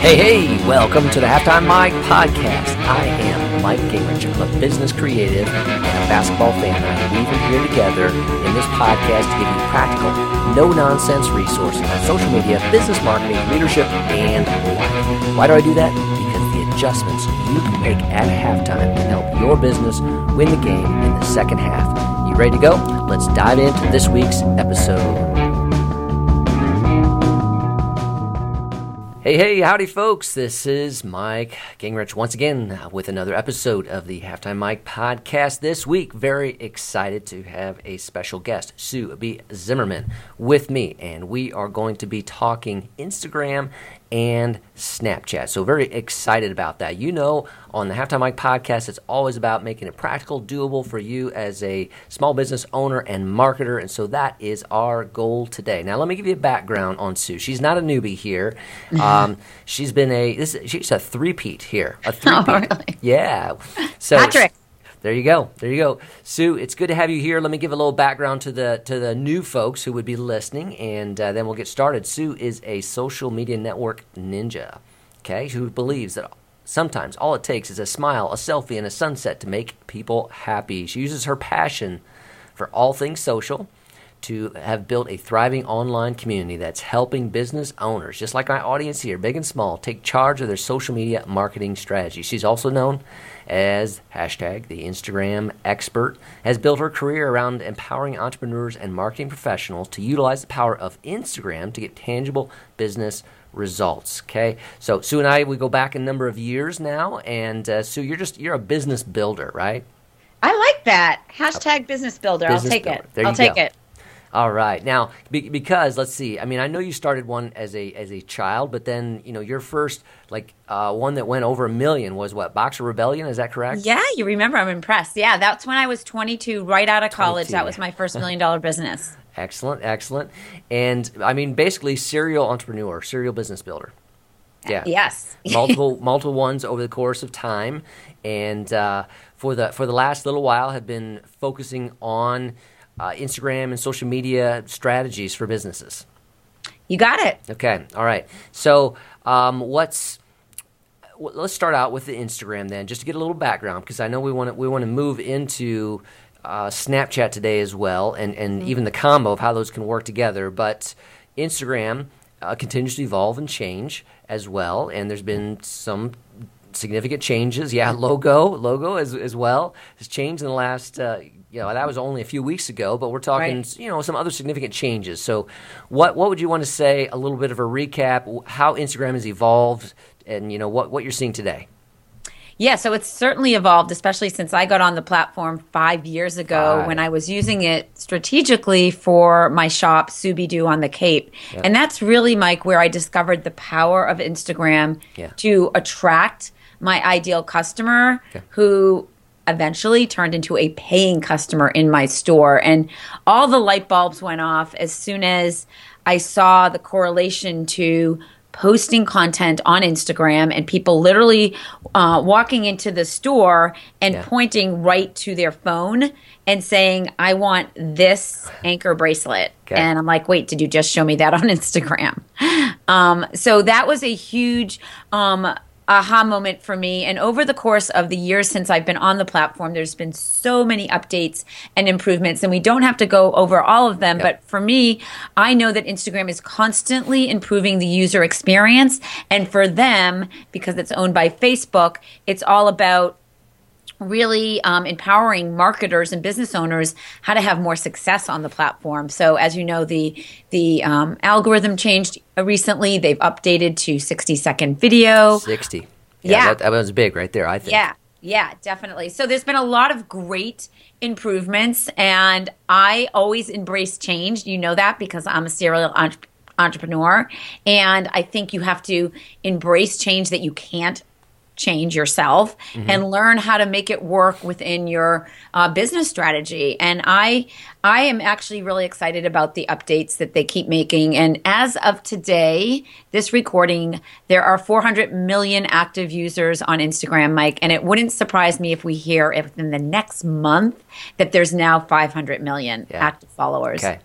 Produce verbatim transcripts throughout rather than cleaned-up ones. Hey, hey, welcome to the Halftime Mike Podcast. I am Mike Gingrich, a business creative and a basketball fan. And we are here together in this podcast to give you practical, no-nonsense resources on social media, business marketing, leadership, and life. Why do I do that? Because the adjustments you can make at halftime can help your business win the game in the second half. You ready to go? Let's dive into this week's episode. Hey, hey, howdy folks. This is Mike Gingrich once again with another episode of the Halftime Mike Podcast. This week, very excited to have a special guest, Sue B. Zimmerman, with me. And we are going to be talking Instagram and Snapchat. So very excited about that. You know, on the Halftime Mike Podcast, it's always about making it practical, doable for you as a small business owner and marketer, and so that is our goal today. Now, let me give you a background on Sue. She's not a newbie here. Um, she's been a, this, she's a three-peat here. A three-peat. Oh, really? Yeah. So, Patrick. There you go. There you go. Sue, it's good to have you here. Let me give a little background to the to the new folks who would be listening, and uh, then we'll get started. Sue is a social media network ninja, okay, who believes that sometimes all it takes is a smile, a selfie, and a sunset to make people happy. She uses her passion for all things social to have built a thriving online community that's helping business owners, just like my audience here, big and small, take charge of their social media marketing strategy. She's also known as hashtag the Instagram expert, has built her career around empowering entrepreneurs and marketing professionals to utilize the power of Instagram to get tangible business results. Okay, so Sue and I, we go back a number of years now, and uh, Sue, you're just you're a business builder, right? I like that hashtag business builder. Business I'll take builder. it. There I'll you take go. it. All right. Now, be, because let's see. I mean, I know you started one as a as a child, but then, you know, your first like uh, one that went over a million was what? Boxer Rebellion, is that correct? Yeah, you remember. I'm impressed. Yeah, that's when I was twenty-two, right out of college. twenty-two. That was my first million dollar business. Excellent, excellent. And I mean, basically serial entrepreneur, serial business builder. Yeah. Yes. multiple multiple ones over the course of time, and uh, for the for the last little while have been focusing on Uh, Instagram and social media strategies for businesses. You got it. Okay. All right. So um, what's w- let's start out with the Instagram then, just to get a little background, because I know we want to we want to move into uh, Snapchat today as well, and and mm-hmm. even the combo of how those can work together. But Instagram uh, continues to evolve and change as well, and there's been some significant changes. Yeah, logo logo as as well has changed in the last. Uh, You know, that was only a few weeks ago, but we're talking, right. you know, some other significant changes. So what what would you want to say, a little bit of a recap, how Instagram has evolved and, you know, what, what you're seeing today? Yeah, so it's certainly evolved, especially since I got on the platform five years ago right. when I was using it strategically for my shop, Scooby-Doo on the Cape. Yeah. And that's really, Mike, where I discovered the power of Instagram yeah. to attract my ideal customer okay. who eventually turned into a paying customer in my store. And all the light bulbs went off as soon as I saw the correlation to posting content on Instagram and people literally uh, walking into the store and yeah. pointing right to their phone and saying, I want this anchor bracelet. Okay. And I'm like, wait, did you just show me that on Instagram? Um, so that was a huge um aha moment for me. And over the course of the years since I've been on the platform, there's been so many updates and improvements, and we don't have to go over all of them. Yep. But for me, I know that Instagram is constantly improving the user experience. And for them, because it's owned by Facebook, it's all about really um, empowering marketers and business owners how to have more success on the platform. So as you know, the the um, algorithm changed recently. They've updated to sixty-second video. sixty. Yeah. yeah. That, that was big right there, I think. Yeah. Yeah, definitely. So there's been a lot of great improvements, and I always embrace change. You know that because I'm a serial entre- entrepreneur, and I think you have to embrace change that you can't change yourself mm-hmm. and learn how to make it work within your uh, business strategy. And I I am actually really excited about the updates that they keep making. And as of today, this recording, there are four hundred million active users on Instagram, Mike. And it wouldn't surprise me if we hear within the next month that there's now five hundred million yeah. active followers. Okay.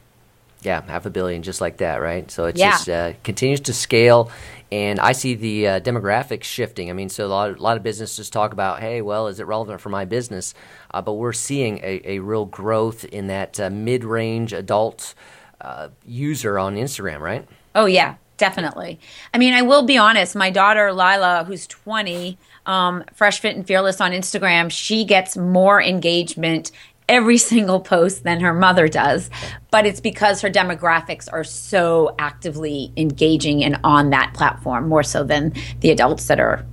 Yeah, half a billion just like that, right? So it yeah. just uh, continues to scale. And I see the uh, demographics shifting. I mean, so a lot, of, a lot of businesses talk about, hey, well, is it relevant for my business? Uh, but we're seeing a, a real growth in that uh, mid-range adult uh, user on Instagram, right? Oh, yeah, definitely. I mean, I will be honest. My daughter, Lila, who's twenty, um, Fresh, Fit, and Fearless on Instagram, she gets more engagement every single post than her mother does, but it's because her demographics are so actively engaging and on that platform more so than the adults that are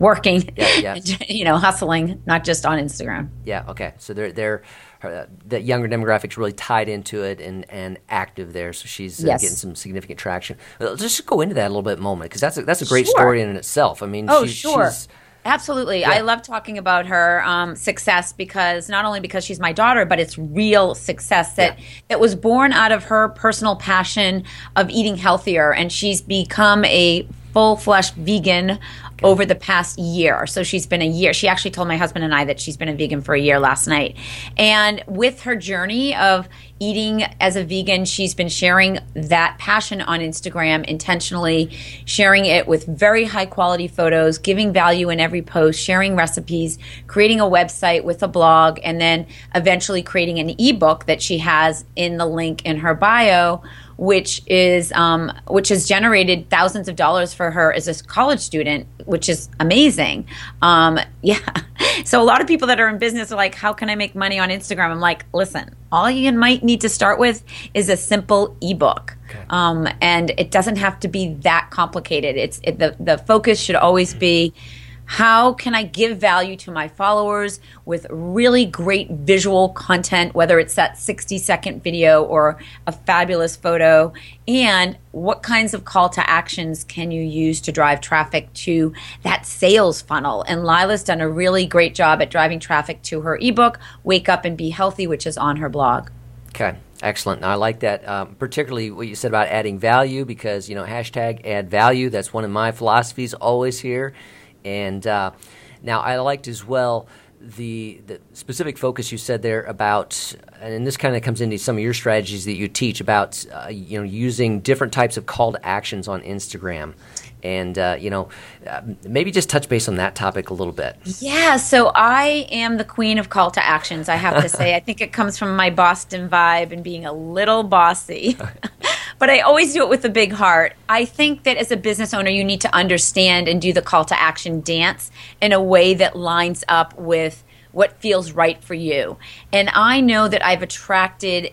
working, yeah, yeah. you know, hustling, not just on Instagram. Yeah. Okay. So they're they're uh, that younger demographics really tied into it and, and active there. So she's uh, yes. getting some significant traction. Let's just go into that a little bit, a moment, because that's a, that's a great sure. story in itself. I mean, oh she's, sure. She's, Absolutely. Yeah. I love talking about her um, success because not only because she's my daughter, but it's real success that, yeah. that was born out of her personal passion of eating healthier. And she's become a full-fledged vegan okay. over the past year. So she's been a year. She actually told my husband and I that she's been a vegan for a year last night. And with her journey of eating as a vegan, she's been sharing that passion on Instagram intentionally, sharing it with very high quality photos, giving value in every post, sharing recipes, creating a website with a blog, and then eventually creating an ebook that she has in the link in her bio, which is um, which has generated thousands of dollars for her as a college student, which is amazing. Um, yeah. So a lot of people that are in business are like, how can I make money on Instagram? I'm like, listen, all you might need to start with is a simple ebook. Okay. Um, and it doesn't have to be that complicated. It's it, the, the focus should always be, how can I give value to my followers with really great visual content, whether it's that sixty-second video or a fabulous photo, and what kinds of call to actions can you use to drive traffic to that sales funnel? And Lila's done a really great job at driving traffic to her ebook, Wake Up and Be Healthy, which is on her blog. Okay. Excellent. I like that, um, particularly what you said about adding value, because, you know, hashtag add value. That's one of my philosophies always here. And uh, now I liked as well the, the specific focus you said there about, and this kind of comes into some of your strategies that you teach about, uh, you know, using different types of call to actions on Instagram. And, uh, you know, uh, maybe just touch base on that topic a little bit. Yeah. So I am the queen of call to actions, I have to say. I think it comes from my Boston vibe and being a little bossy. But I always do it with a big heart. I think that as a business owner, you need to understand and do the call to action dance in a way that lines up with what feels right for you. And I know that I've attracted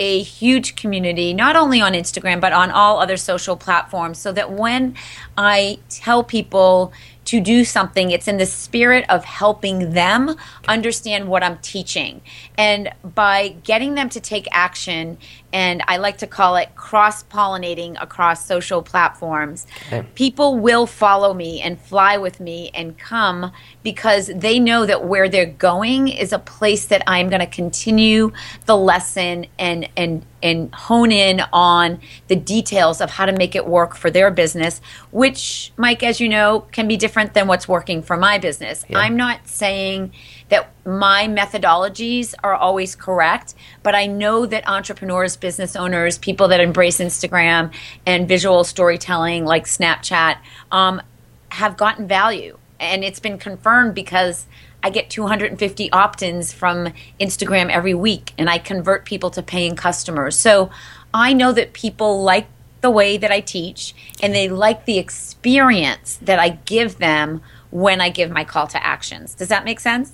a huge community, not only on Instagram, but on all other social platforms, so that when I tell people to do something, it's in the spirit of helping them understand what I'm teaching. And by getting them to take action, and I like to call it cross-pollinating across social platforms, okay. people will follow me and fly with me and come because they know that where they're going is a place that I'm going to continue the lesson and and and hone in on the details of how to make it work for their business, which, Mike, as you know, can be different than what's working for my business. Yeah. I'm not saying that my methodologies are always correct, but I know that entrepreneurs, business owners, people that embrace Instagram and visual storytelling like Snapchat um, have gotten value. And it's been confirmed because I get two hundred fifty opt-ins from Instagram every week, and I convert people to paying customers. So I know that people like the way that I teach, and they like the experience that I give them when I give my call to actions. Does that make sense?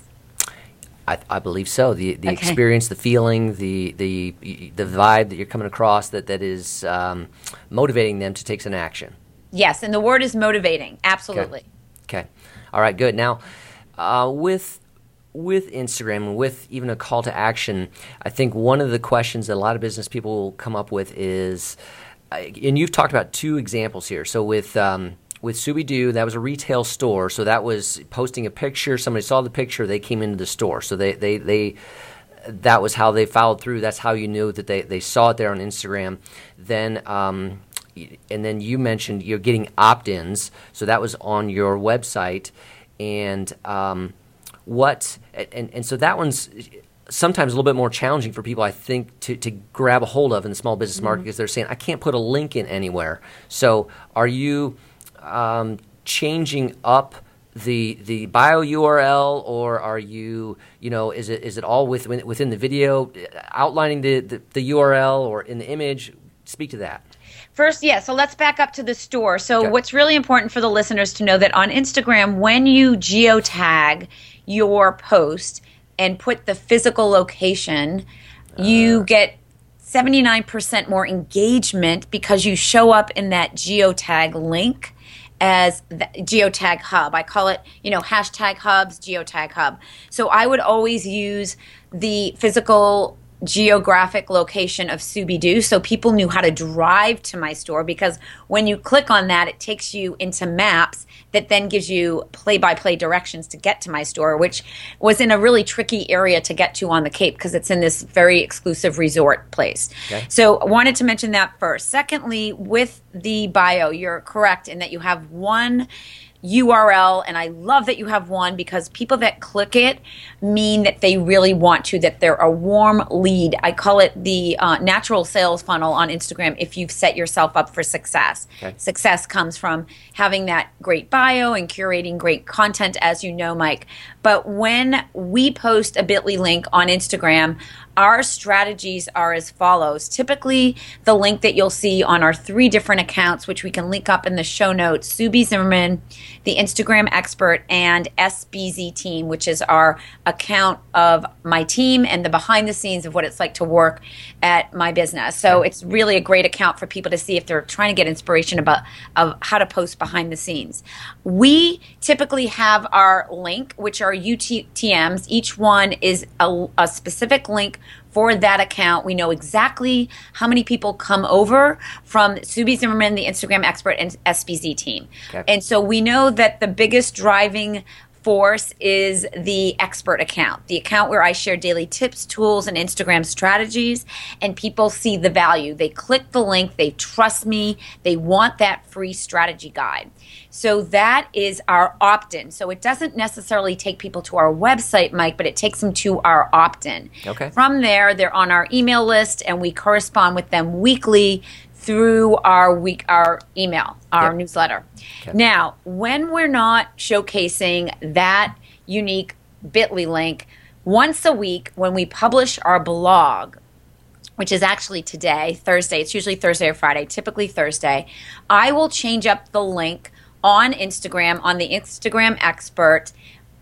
I, I believe so. The the okay. experience, the feeling, the the the vibe that you're coming across that that is um, motivating them to take an action. Yes, and the word is motivating. Absolutely. Okay. okay. All right. Good. Now. Uh, with with Instagram and with even a call to action, I think one of the questions that a lot of business people will come up with is, and you've talked about two examples here. So with um, with Scooby-Doo, that was a retail store. So that was posting a picture. Somebody saw the picture. They came into the store. So they they, they that was how they followed through. That's how you knew that they, they saw it there on Instagram. Then um, and then you mentioned you're getting opt-ins. So that was on your website. And um, what and, and so that one's sometimes a little bit more challenging for people, I think, to, to grab a hold of in the small business mm-hmm. market, because they're saying, I can't put a link in anywhere. So are you um, changing up the the bio U R L, or are you, you know, is it is it all within, within the video, outlining the, the, the U R L or in the image? Speak to that. First, yeah, so let's back up to the store. So okay. What's really important for the listeners to know that on Instagram, when you geotag your post and put the physical location, uh, you get seventy-nine percent more engagement because you show up in that geotag link as the geotag hub. I call it, you know, hashtag hubs, geotag hub. So I would always use the physical geographic location of Scooby-Doo, so people knew how to drive to my store, because when you click on that, it takes you into maps that then gives you play-by-play directions to get to my store, which was in a really tricky area to get to on the Cape because it's in this very exclusive resort place. Okay. So I wanted to mention that first. Secondly, with the bio, you're correct in that you have one U R L, and I love that you have one, because people that click it mean that they really want to, that they're a warm lead. I call it the uh, natural sales funnel on Instagram if you've set yourself up for success. Okay. Success comes from having that great bio and curating great content, as you know, Mike. But when we post a bit dot ly link on Instagram, our strategies are as follows. Typically, the link that you'll see on our three different accounts, which we can link up in the show notes, Subi Zimmerman, the Instagram expert, and S B Z Team, which is our account of my team and the behind the scenes of what it's like to work at my business. So it's really a great account for people to see if they're trying to get inspiration about of how to post behind the scenes. We typically have our link, which are U T Ms. Each one is a, a specific link for that account. We know exactly how many people come over from Subi Zimmerman, the Instagram expert, and S B Z Team. Okay. And so we know that the biggest driving force is the expert account, the account where I share daily tips, tools, and Instagram strategies, and people see the value. They click the link, they trust me, they want that free strategy guide. So that is our opt-in. So it doesn't necessarily take people to our website, Mike, but it takes them to our opt-in. Okay. From there, they're on our email list, and we correspond with them weekly through our week, our email, our yep. newsletter. Okay. Now, when we're not showcasing that unique bit dot ly link, once a week when we publish our blog, which is actually today, Thursday, it's usually Thursday or Friday, typically Thursday, I will change up the link on Instagram, on the Instagram expert,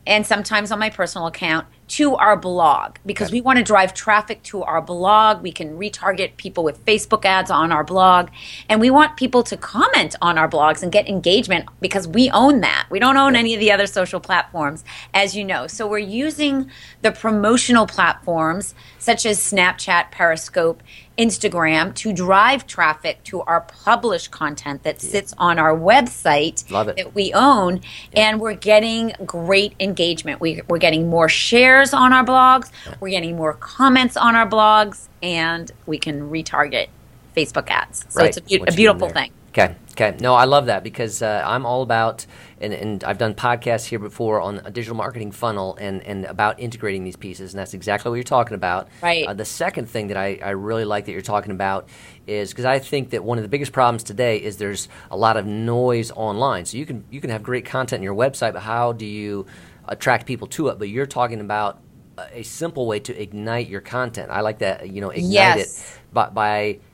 and sometimes on my personal account, to our blog, because okay. we want to drive traffic to our blog. We can retarget people with Facebook ads on our blog, and we want people to comment on our blogs and get engagement, because we own that. We don't own any of the other social platforms, as you know. So we're using the promotional platforms such as Snapchat, Periscope, Instagram to drive traffic to our published content that sits on our website that we own, yeah. and we're getting great engagement. We, we're getting more shares on our blogs, we're getting more comments on our blogs, and we can retarget Facebook ads. So right. it's a, be- a beautiful thing. Okay. Okay. No, I love that, because uh, I'm all about, and, and I've done podcasts here before on a digital marketing funnel and, and about integrating these pieces, and that's exactly what you're talking about. Right. Uh, the second thing that I, I really like that you're talking about is, because I think that one of the biggest problems today is there's a lot of noise online. So you can you can have great content on your website, but how do you attract people to it? But you're talking about a simple way to ignite your content. I like that, you know, ignite yes. it by, by –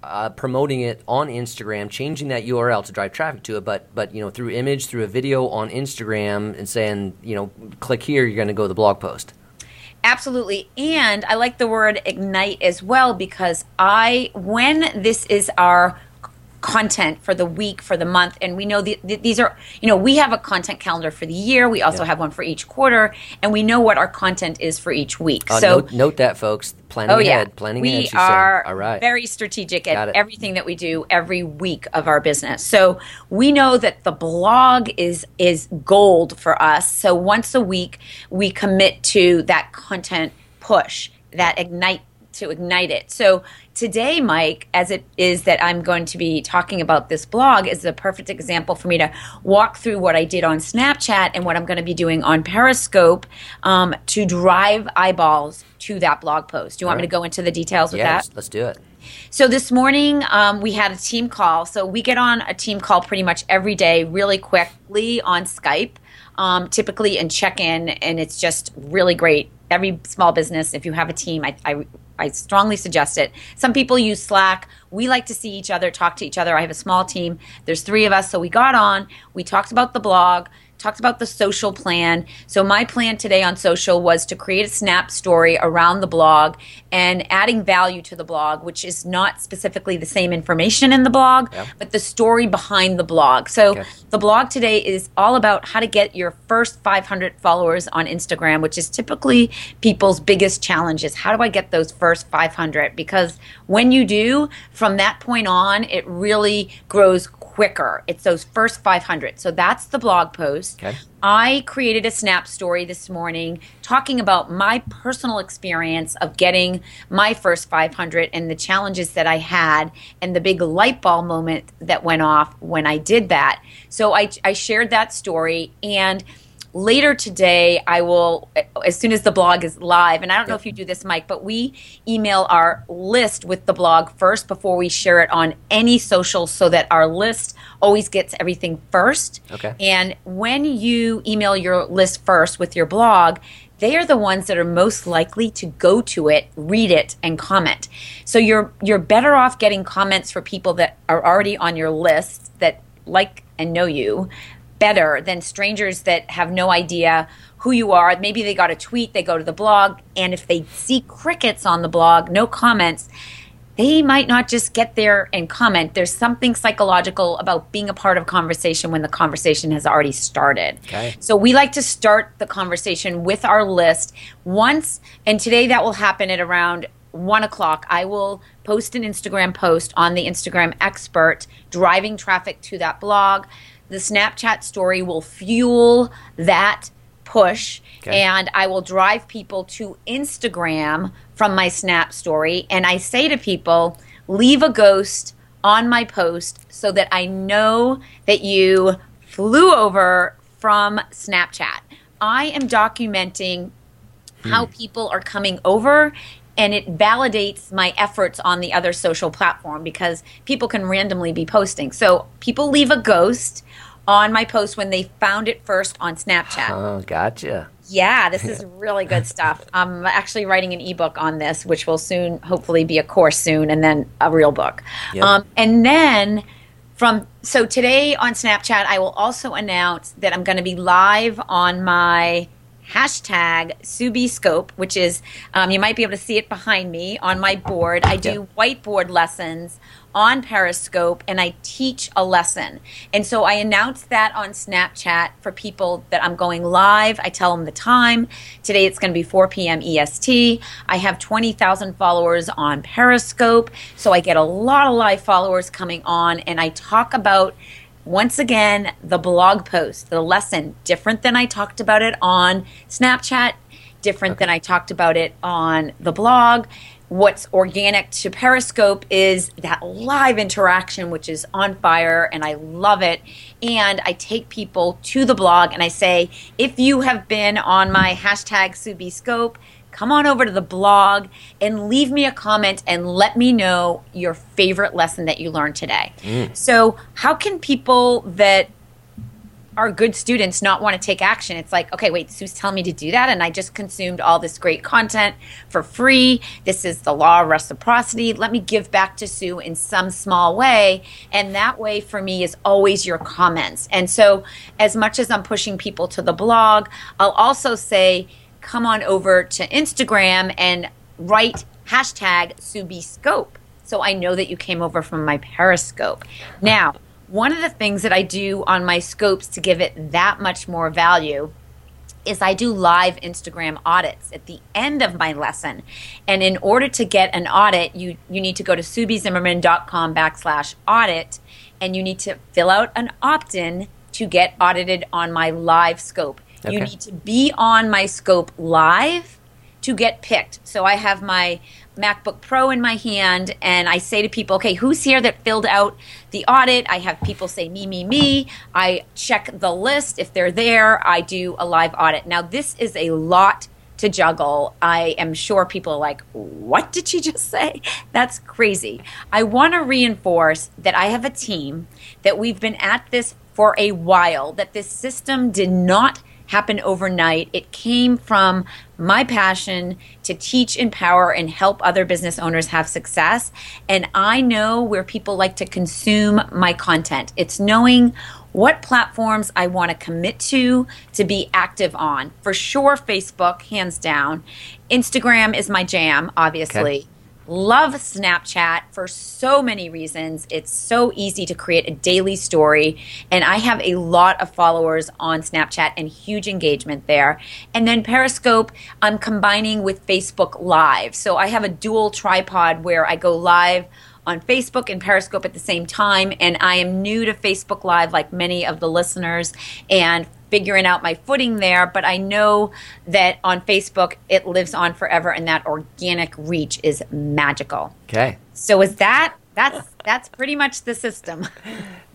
Uh, promoting it on Instagram, changing that U R L to drive traffic to it, but but you know, through image, through a video on Instagram, and saying, you know, click here, you're going to go to the blog post. Absolutely. And I like the word ignite as well, because I when this is our content for the week, for the month, and we know the, the, these are, you know, we have a content calendar for the year. We also yeah. have one for each quarter, and we know what our content is for each week. Uh, so note, note that, folks. Planning oh, ahead. Yeah. Planning we ahead. We are All right. very strategic at everything that we do every week of our business. So we know that the blog is is gold for us. So once a week, we commit to that content push, that ignite to ignite it. So today, Mike, as it is that I'm going to be talking about this blog, is the perfect example for me to walk through what I did on Snapchat and what I'm going to be doing on Periscope um, to drive eyeballs to that blog post. Do you want All right. me to go into the details with yes, that? Yes, let's do it. So this morning um, we had a team call. So we get on a team call pretty much every day really quickly on Skype, um, typically and check in, and it's just really great. Every small business, if you have a team, I, I, I strongly suggest it. Some people use Slack. We like to see each other, talk to each other. I have a small team. There's three of us. So we got on. We talked about the blog, talked about the social plan. So my plan today on social was to create a snap story around the blog and adding value to the blog, which is not specifically the same information in the blog, yeah. but the story behind the blog. So okay. the blog today is all about how to get your first five hundred followers on Instagram, which is typically people's biggest challenge is how do I get those first five hundred? Because when you do, from that point on, it really grows quicker. It's those first five hundred. So that's the blog post. Okay. I created a snap story this morning talking about my personal experience of getting my first five hundred and the challenges that I had and the big light bulb moment that went off when I did that. So I, I shared that story, and later today, I will, as soon as the blog is live, and I don't know if you do this, Mike, but we email our list with the blog first before we share it on any social so that our list always gets everything first. Okay. And when you email your list first with your blog, they are the ones that are most likely to go to it, read it, and comment. So you're you're better off getting comments for people that are already on your list that like and know you, better than strangers that have no idea who you are. Maybe they got a tweet, they go to the blog, and if they see crickets on the blog, no comments, they might not just get there and comment. There's something psychological about being a part of conversation when the conversation has already started. Okay. So we like to start the conversation with our list once, and today that will happen at around one o'clock. I will post an Instagram post on the Instagram expert driving traffic to that blog. The Snapchat story will fuel that push, okay. and I will drive people to Instagram from my Snap story. And I say to people, leave a ghost on my post so that I know that you flew over from Snapchat. I am documenting hmm. how people are coming over, and it validates my efforts on the other social platform because people can randomly be posting. So people leave a ghost on my post when they found it first on Snapchat. Oh, gotcha. Yeah, this is really good stuff. I'm actually writing an ebook on this, which will soon hopefully be a course soon and then a real book. Yep. Um, and then from so today on Snapchat, I will also announce that I'm going to be live on my hashtag SubiScope, which is, um, you might be able to see it behind me on my board. I do whiteboard lessons on Periscope, and I teach a lesson. And so I announced that on Snapchat for people that I'm going live. I tell them the time. Today it's going to be four p.m. E S T. I have twenty thousand followers on Periscope, so I get a lot of live followers coming on, and I talk about, once again, the blog post, the lesson, different than I talked about it on Snapchat, different okay. than I talked about it on the blog. What's organic to Periscope is that live interaction, which is on fire, and I love it. And I take people to the blog, and I say, if you have been on my hashtag SubiScope, come on over to the blog and leave me a comment and let me know your favorite lesson that you learned today. Mm. So how can people that are good students not want to take action? It's like, okay, wait, Sue's telling me to do that, and I just consumed all this great content for free. This is the law of reciprocity. Let me give back to Sue in some small way, and that way for me is always your comments. And so as much as I'm pushing people to the blog, I'll also say, come on over to Instagram and write hashtag SubiScope so I know that you came over from my Periscope. Now, one of the things that I do on my scopes to give it that much more value is I do live Instagram audits at the end of my lesson. And in order to get an audit, you, you need to go to SubiZimmerman.com backslash audit, and you need to fill out an opt-in to get audited on my live scope. Okay. You need to be on my scope live to get picked. So I have my MacBook Pro in my hand, and I say to people, okay, who's here that filled out the audit? I have people say me, me, me. I check the list. If they're there, I do a live audit. Now, this is a lot to juggle. I am sure people are like, what did she just say? That's crazy. I want to reinforce that I have a team, that we've been at this for a while, that this system did not happen overnight. It came from my passion to teach, empower, and help other business owners have success. And I know where people like to consume my content. It's knowing what platforms I want to commit to, to be active on. For sure, Facebook, hands down. Instagram is my jam, obviously. Okay. Love Snapchat for so many reasons. It's so easy to create a daily story, and I have a lot of followers on Snapchat and huge engagement there. And then Periscope, I'm combining with Facebook Live. So I have a dual tripod where I go live on Facebook and Periscope at the same time, and I am new to Facebook Live like many of the listeners and figuring out my footing there, but I know that on Facebook it lives on forever, and that organic reach is magical. Okay. So is that that's that's pretty much the system.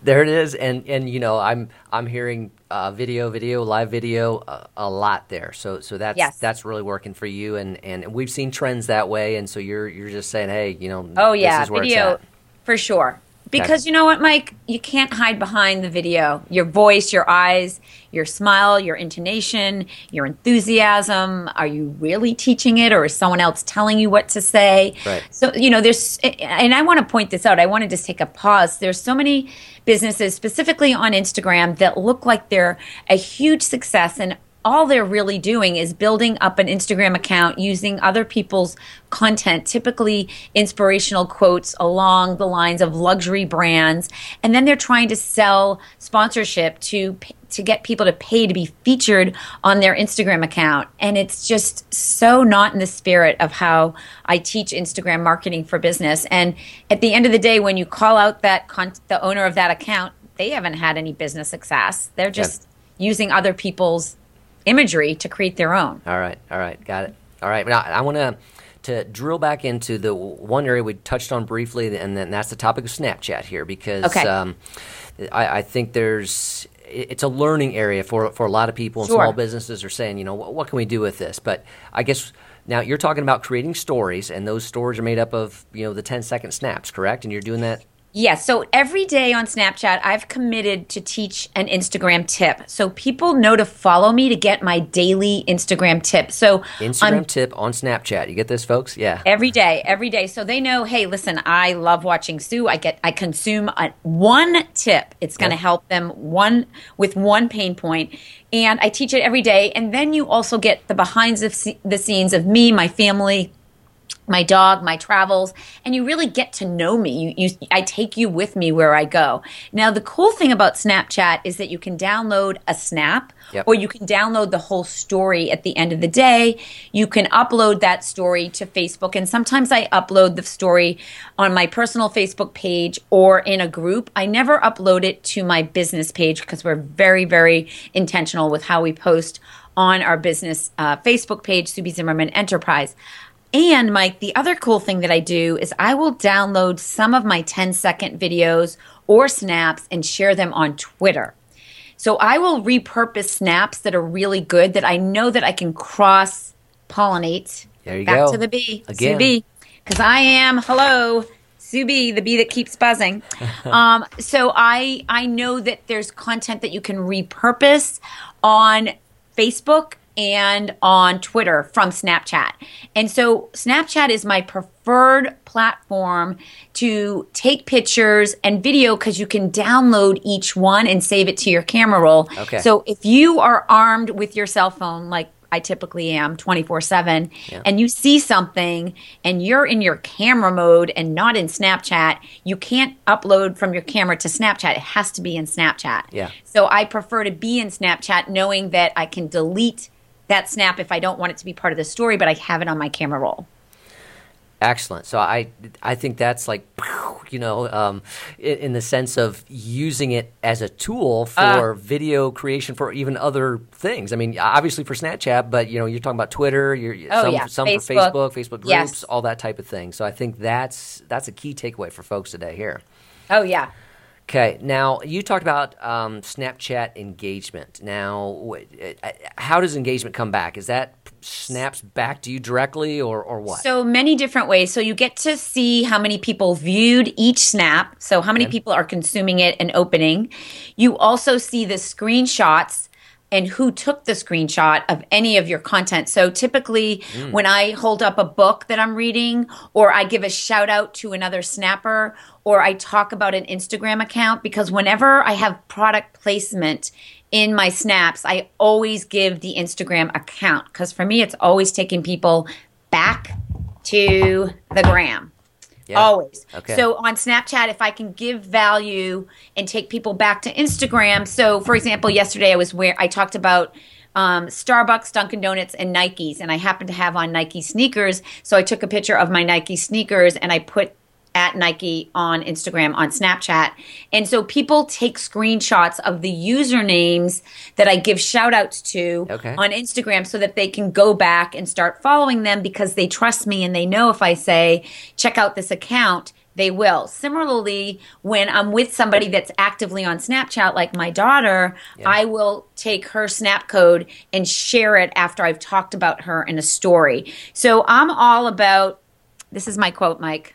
There it is, and and you know I'm I'm hearing uh, video, video, live video uh, a lot there. So so that's yes. that's really working for you, and and we've seen trends that way, and so you're you're just saying, hey, you know, oh yeah, this is where video it's at. For sure. Because you know what, Mike? You can't hide behind the video. Your voice, your eyes, your smile, your intonation, your enthusiasm. Are you really teaching it, or is someone else telling you what to say? Right. So, you know, there's – and I want to point this out. I want to just take a pause. There's so many businesses, specifically on Instagram, that look like they're a huge success, and all they're really doing is building up an Instagram account using other people's content, typically inspirational quotes along the lines of luxury brands. And then they're trying to sell sponsorship to to get people to pay to be featured on their Instagram account. And it's just so not in the spirit of how I teach Instagram marketing for business. And at the end of the day, when you call out that con- the owner of that account, they haven't had any business success. They're just yeah. using other people's imagery to create their own. All right, all right, got it. All right, now I want to to drill back into the one area we touched on briefly, and then that's the topic of Snapchat here, because okay. um, I, I think there's it's a learning area for for a lot of people, and sure. small businesses are saying, you know, what, what can we do with this? But I guess now you're talking about creating stories, and those stories are made up of, you know, the ten second snaps, correct? And you're doing that. Yes, yeah, so every day on Snapchat, I've committed to teach an Instagram tip. So people know to follow me to get my daily Instagram tip. So Instagram on, tip on Snapchat. You get this, folks? Yeah. Every day, every day. So they know, hey, listen, I love watching Sue. I get, I consume a, one tip. It's going to yeah. help them one with one pain point. And I teach it every day. And then you also get the behind the scenes of me, my family, my dog, my travels, and you really get to know me. You, you, I take you with me where I go. Now, the cool thing about Snapchat is that you can download a snap, yep. or you can download the whole story at the end of the day. You can upload that story to Facebook, and sometimes I upload the story on my personal Facebook page or in a group. I never upload it to my business page because we're very, very intentional with how we post on our business uh, Facebook page, Sue B. Zimmerman Enterprise. And, Mike, the other cool thing that I do is I will download some of my ten-second videos or snaps and share them on Twitter. So I will repurpose snaps that are really good that I know that I can cross-pollinate. There you go. Back to the bee. Again. Sue B. Because I am, hello, Sue B, the bee that keeps buzzing. um, so I I know that there's content that you can repurpose on Facebook and on Twitter from Snapchat. And so Snapchat is my preferred platform to take pictures and video because you can download each one and save it to your camera roll. Okay. So if you are armed with your cell phone, like I typically am twenty-four seven, yeah. and you see something and you're in your camera mode and not in Snapchat, you can't upload from your camera to Snapchat. It has to be in Snapchat. Yeah. So I prefer to be in Snapchat knowing that I can delete that snap if I don't want it to be part of the story, but I have it on my camera roll. Excellent. So I I think that's like, you know, um, in, in the sense of using it as a tool for uh, video creation for even other things. I mean, obviously for Snapchat, but, you know, you're talking about Twitter, you're, oh, some, yeah. some Facebook. for Facebook, Facebook groups, yes. all that type of thing. So I think that's that's a key takeaway for folks today here. Oh, yeah. Okay. Now, you talked about um, Snapchat engagement. Now, how does engagement come back? Is that snaps back to you directly or, or what? So many different ways. So you get to see how many people viewed each snap, so how many okay. people are consuming it and opening. You also see the screenshots and who took the screenshot of any of your content. So typically mm. when I hold up a book that I'm reading, or I give a shout out to another snapper, or I talk about an Instagram account, because whenever I have product placement in my snaps, I always give the Instagram account, because for me it's always taking people back to the gram. Yeah. Always. Okay. So on Snapchat, if I can give value and take people back to Instagram. So, for example, yesterday I was where I talked about um, Starbucks, Dunkin' Donuts, and Nikes, and I happened to have on Nike sneakers. So I took a picture of my Nike sneakers and I put at Nike on Instagram, on Snapchat. And so people take screenshots of the usernames that I give shout outs to okay. on Instagram, so that they can go back and start following them, because they trust me and they know if I say, check out this account, they will. Similarly, when I'm with somebody that's actively on Snapchat, like my daughter, yeah. I will take her snap code and share it after I've talked about her in a story. So I'm all about, this is my quote, Mike,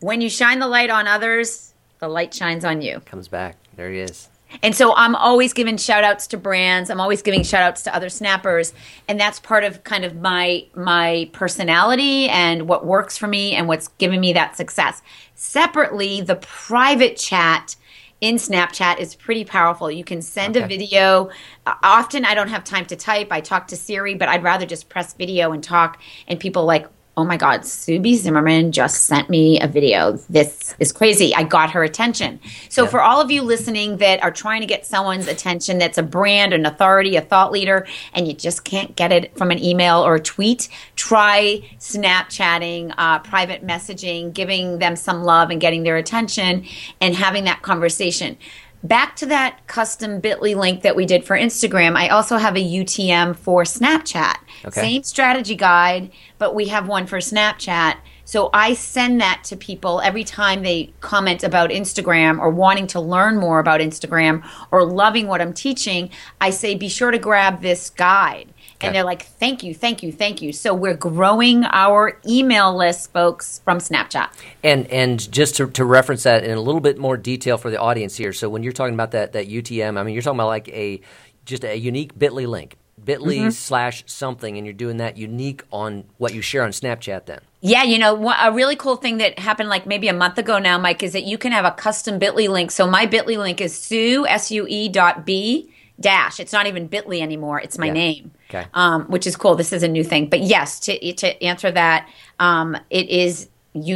when you shine the light on others, the light shines on you. Comes back. There he is. And so I'm always giving shout-outs to brands. I'm always giving shout-outs to other snappers. And that's part of kind of my my personality and what works for me and what's given me that success. Separately, the private chat in Snapchat is pretty powerful. You can send okay. a video. Uh, often I don't have time to type. I talk to Siri, but I'd rather just press video and talk, and people like, oh my God, Subi Zimmerman just sent me a video. This is crazy. I got her attention. So yeah. for all of you listening that are trying to get someone's attention that's a brand, an authority, a thought leader, and you just can't get it from an email or a tweet, try Snapchatting, uh, private messaging, giving them some love and getting their attention and having that conversation. Back to that custom bit dot l y link that we did for Instagram, I also have a U T M for Snapchat. Okay. Same strategy guide, but we have one for Snapchat. So I send that to people every time they comment about Instagram or wanting to learn more about Instagram or loving what I'm teaching. I say, be sure to grab this guide. Okay. And they're like, thank you, thank you, thank you. So we're growing our email list, folks, from Snapchat. And and just to, to reference that in a little bit more detail for the audience here. So when you're talking about that that U T M, I mean, you're talking about like a just a unique bit dot l y link, bit dot l y mm-hmm. slash something, and you're doing that unique on what you share on Snapchat then. Yeah, you know, a really cool thing that happened like maybe a month ago now, Mike, is that you can have a custom bit dot l y link. So my bit dot l y link is Sue, S U E dot B dash. It's not even bit dot l y anymore. It's my yeah. name. Okay. Um, which is cool. This is a new thing. But yes, to to answer that, um, it is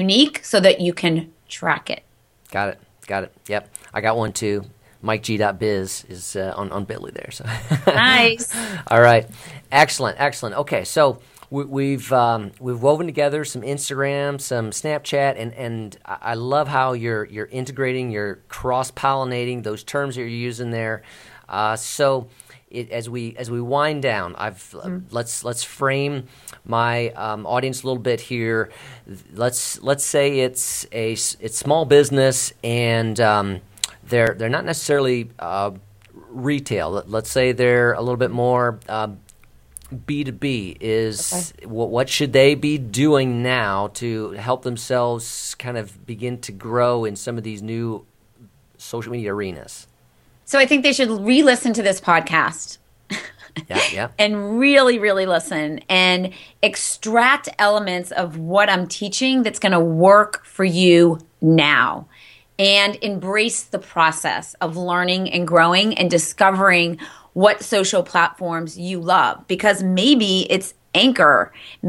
unique so that you can track it. Got it. Got it. Yep. I got one too. Mike G dot biz is uh, on, on bit dot l y there. So. Nice. All right. Excellent. Excellent. Okay. So we, we've um, we've woven together some Instagram, some Snapchat, and, and I love how you're you're integrating, you're cross-pollinating those terms that you're using there. Uh, so It, as we as we wind down, I've mm-hmm. uh, let's let's frame my um, audience a little bit here. Let's let's say it's a it's small business, and um, they're they're not necessarily uh, retail. Let's say they're a little bit more uh, B two B. Is okay. what, what should they be doing now to help themselves kind of begin to grow in some of these new social media arenas? So I think they should re-listen to this podcast yeah, yeah. and really, really listen and extract elements of what I'm teaching that's going to work for you now, and embrace the process of learning and growing and discovering what social platforms you love, because maybe it's Anchor.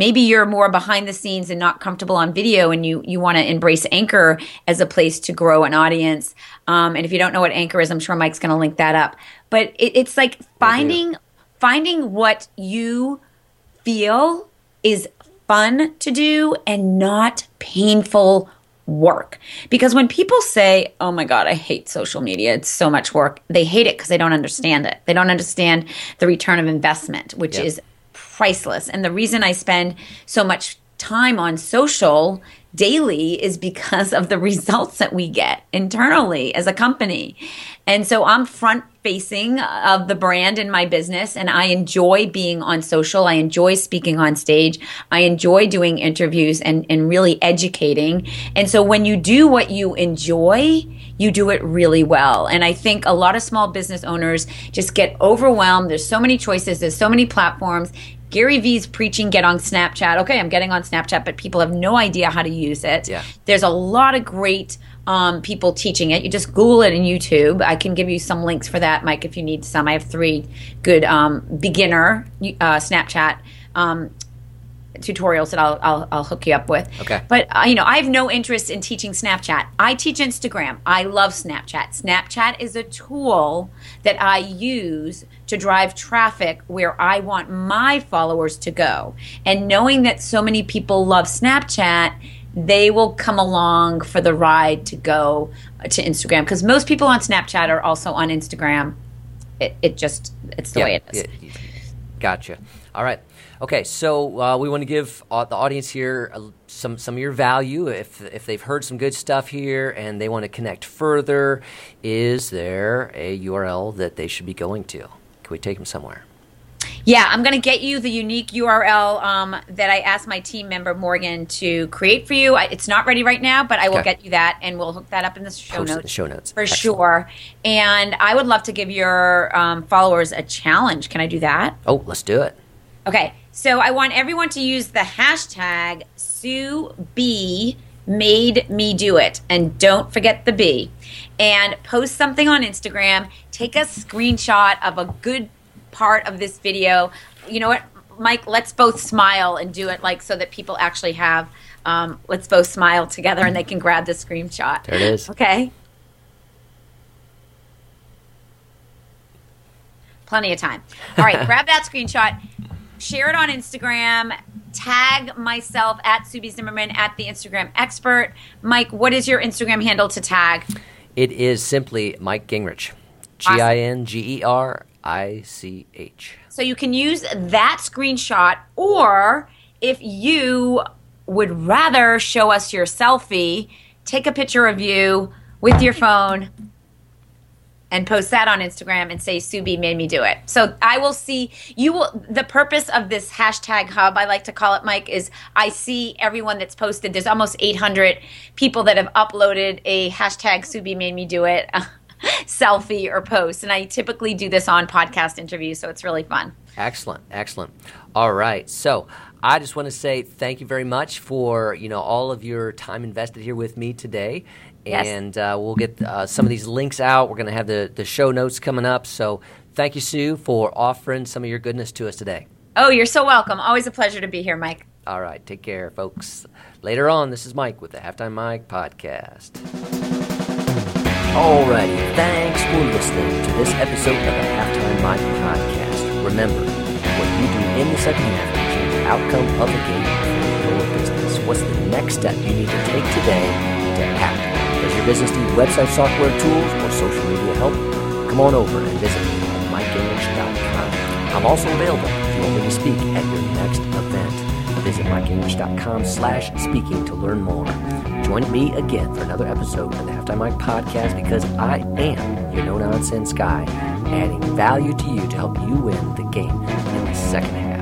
Maybe you're more behind the scenes and not comfortable on video, and you, you want to embrace Anchor as a place to grow an audience. Um, and if you don't know what Anchor is, I'm sure Mike's going to link that up. But it, it's like finding finding what you feel is fun to do and not painful work. Because when people say, oh my God, I hate social media, it's so much work, they hate it because they don't understand it. They don't understand the return of investment, which yep. is priceless. And the reason I spend so much time on social daily is because of the results that we get internally as a company. And so I'm front facing of the brand in my business, and I enjoy being on social. I enjoy speaking on stage. I enjoy doing interviews and, and really educating. And so when you do what you enjoy, you do it really well. And I think a lot of small business owners just get overwhelmed. There's so many choices. There's so many platforms. Gary Vee's preaching, get on Snapchat. Okay, I'm getting on Snapchat, but people have no idea how to use it. Yeah. There's a lot of great um, people teaching it. You just Google it in YouTube. I can give you some links for that, Mike, if you need some. I have three good um, beginner uh, Snapchat um, tutorials that I'll, I'll I'll hook you up with. Okay. But uh, you know, I have no interest in teaching Snapchat. I teach Instagram. I love Snapchat. Snapchat is a tool that I use to drive traffic where I want my followers to go. And knowing that so many people love Snapchat, they will come along for the ride to go to Instagram, because most people on Snapchat are also on Instagram. It, it just it's the yeah, way it is. Yeah, gotcha. All right. Okay, so uh, we want to give uh, the audience here uh, some some of your value. If if they've heard some good stuff here and they want to connect further, is there a U R L that they should be going to? Can we take them somewhere? Yeah, I'm going to get you the unique U R L um, that I asked my team member, Morgan, to create for you. I, it's not ready right now, but I will okay. get you that, and we'll hook that up in the show Post notes. In the show notes. For Excellent. Sure. And I would love to give your um, followers a challenge. Can I do that? Oh, let's do it. Okay. So I want everyone to use the hashtag SueBmadeMeDoIt, and don't forget the B, and post something on Instagram. Take a screenshot of a good part of this video. You know what, Mike, let's both smile and do it like so that people actually have, um, let's both smile together and they can grab the screenshot. There it is. Okay. Plenty of time. All right, grab that screenshot. Share it on Instagram. Tag myself at Subi Zimmerman at the Instagram expert. Mike, what is your Instagram handle to tag? It is simply Mike Gingrich. Awesome. G I N G E R I C H. So you can use that screenshot, or if you would rather show us your selfie, take a picture of you with your phone and post that on Instagram and say, Subi made me do it. So I will see you will. The purpose of this hashtag hub, I like to call it, Mike, is I see everyone that's posted. There's almost eight hundred people that have uploaded a hashtag Subi made me do it selfie or post. And I typically do this on podcast interviews, so it's really fun. Excellent. Excellent. All right. So I just want to say thank you very much for, you know, all of your time invested here with me today. Yes. And uh, we'll get uh, some of these links out. We're going to have the, the show notes coming up. So thank you, Sue, for offering some of your goodness to us today. Oh, you're so welcome. Always a pleasure to be here, Mike. All right. Take care, folks. Later on, this is Mike with the Halftime Mike Podcast. All righty. Thanks for listening to this episode of the Halftime Mike Podcast. Remember, what you do in the second half can be the outcome of the game for your business. What's the next step you need to take today to act? Does your business need website software tools or social media help? Come on over and visit me at mike english dot com. I'm also available if you want me to speak at your next event. Visit mike english dot com slash speaking to learn more. Join me again for another episode of the Halftime Mike Podcast, because I am your no-nonsense guy, adding value to you to help you win the game in the second half.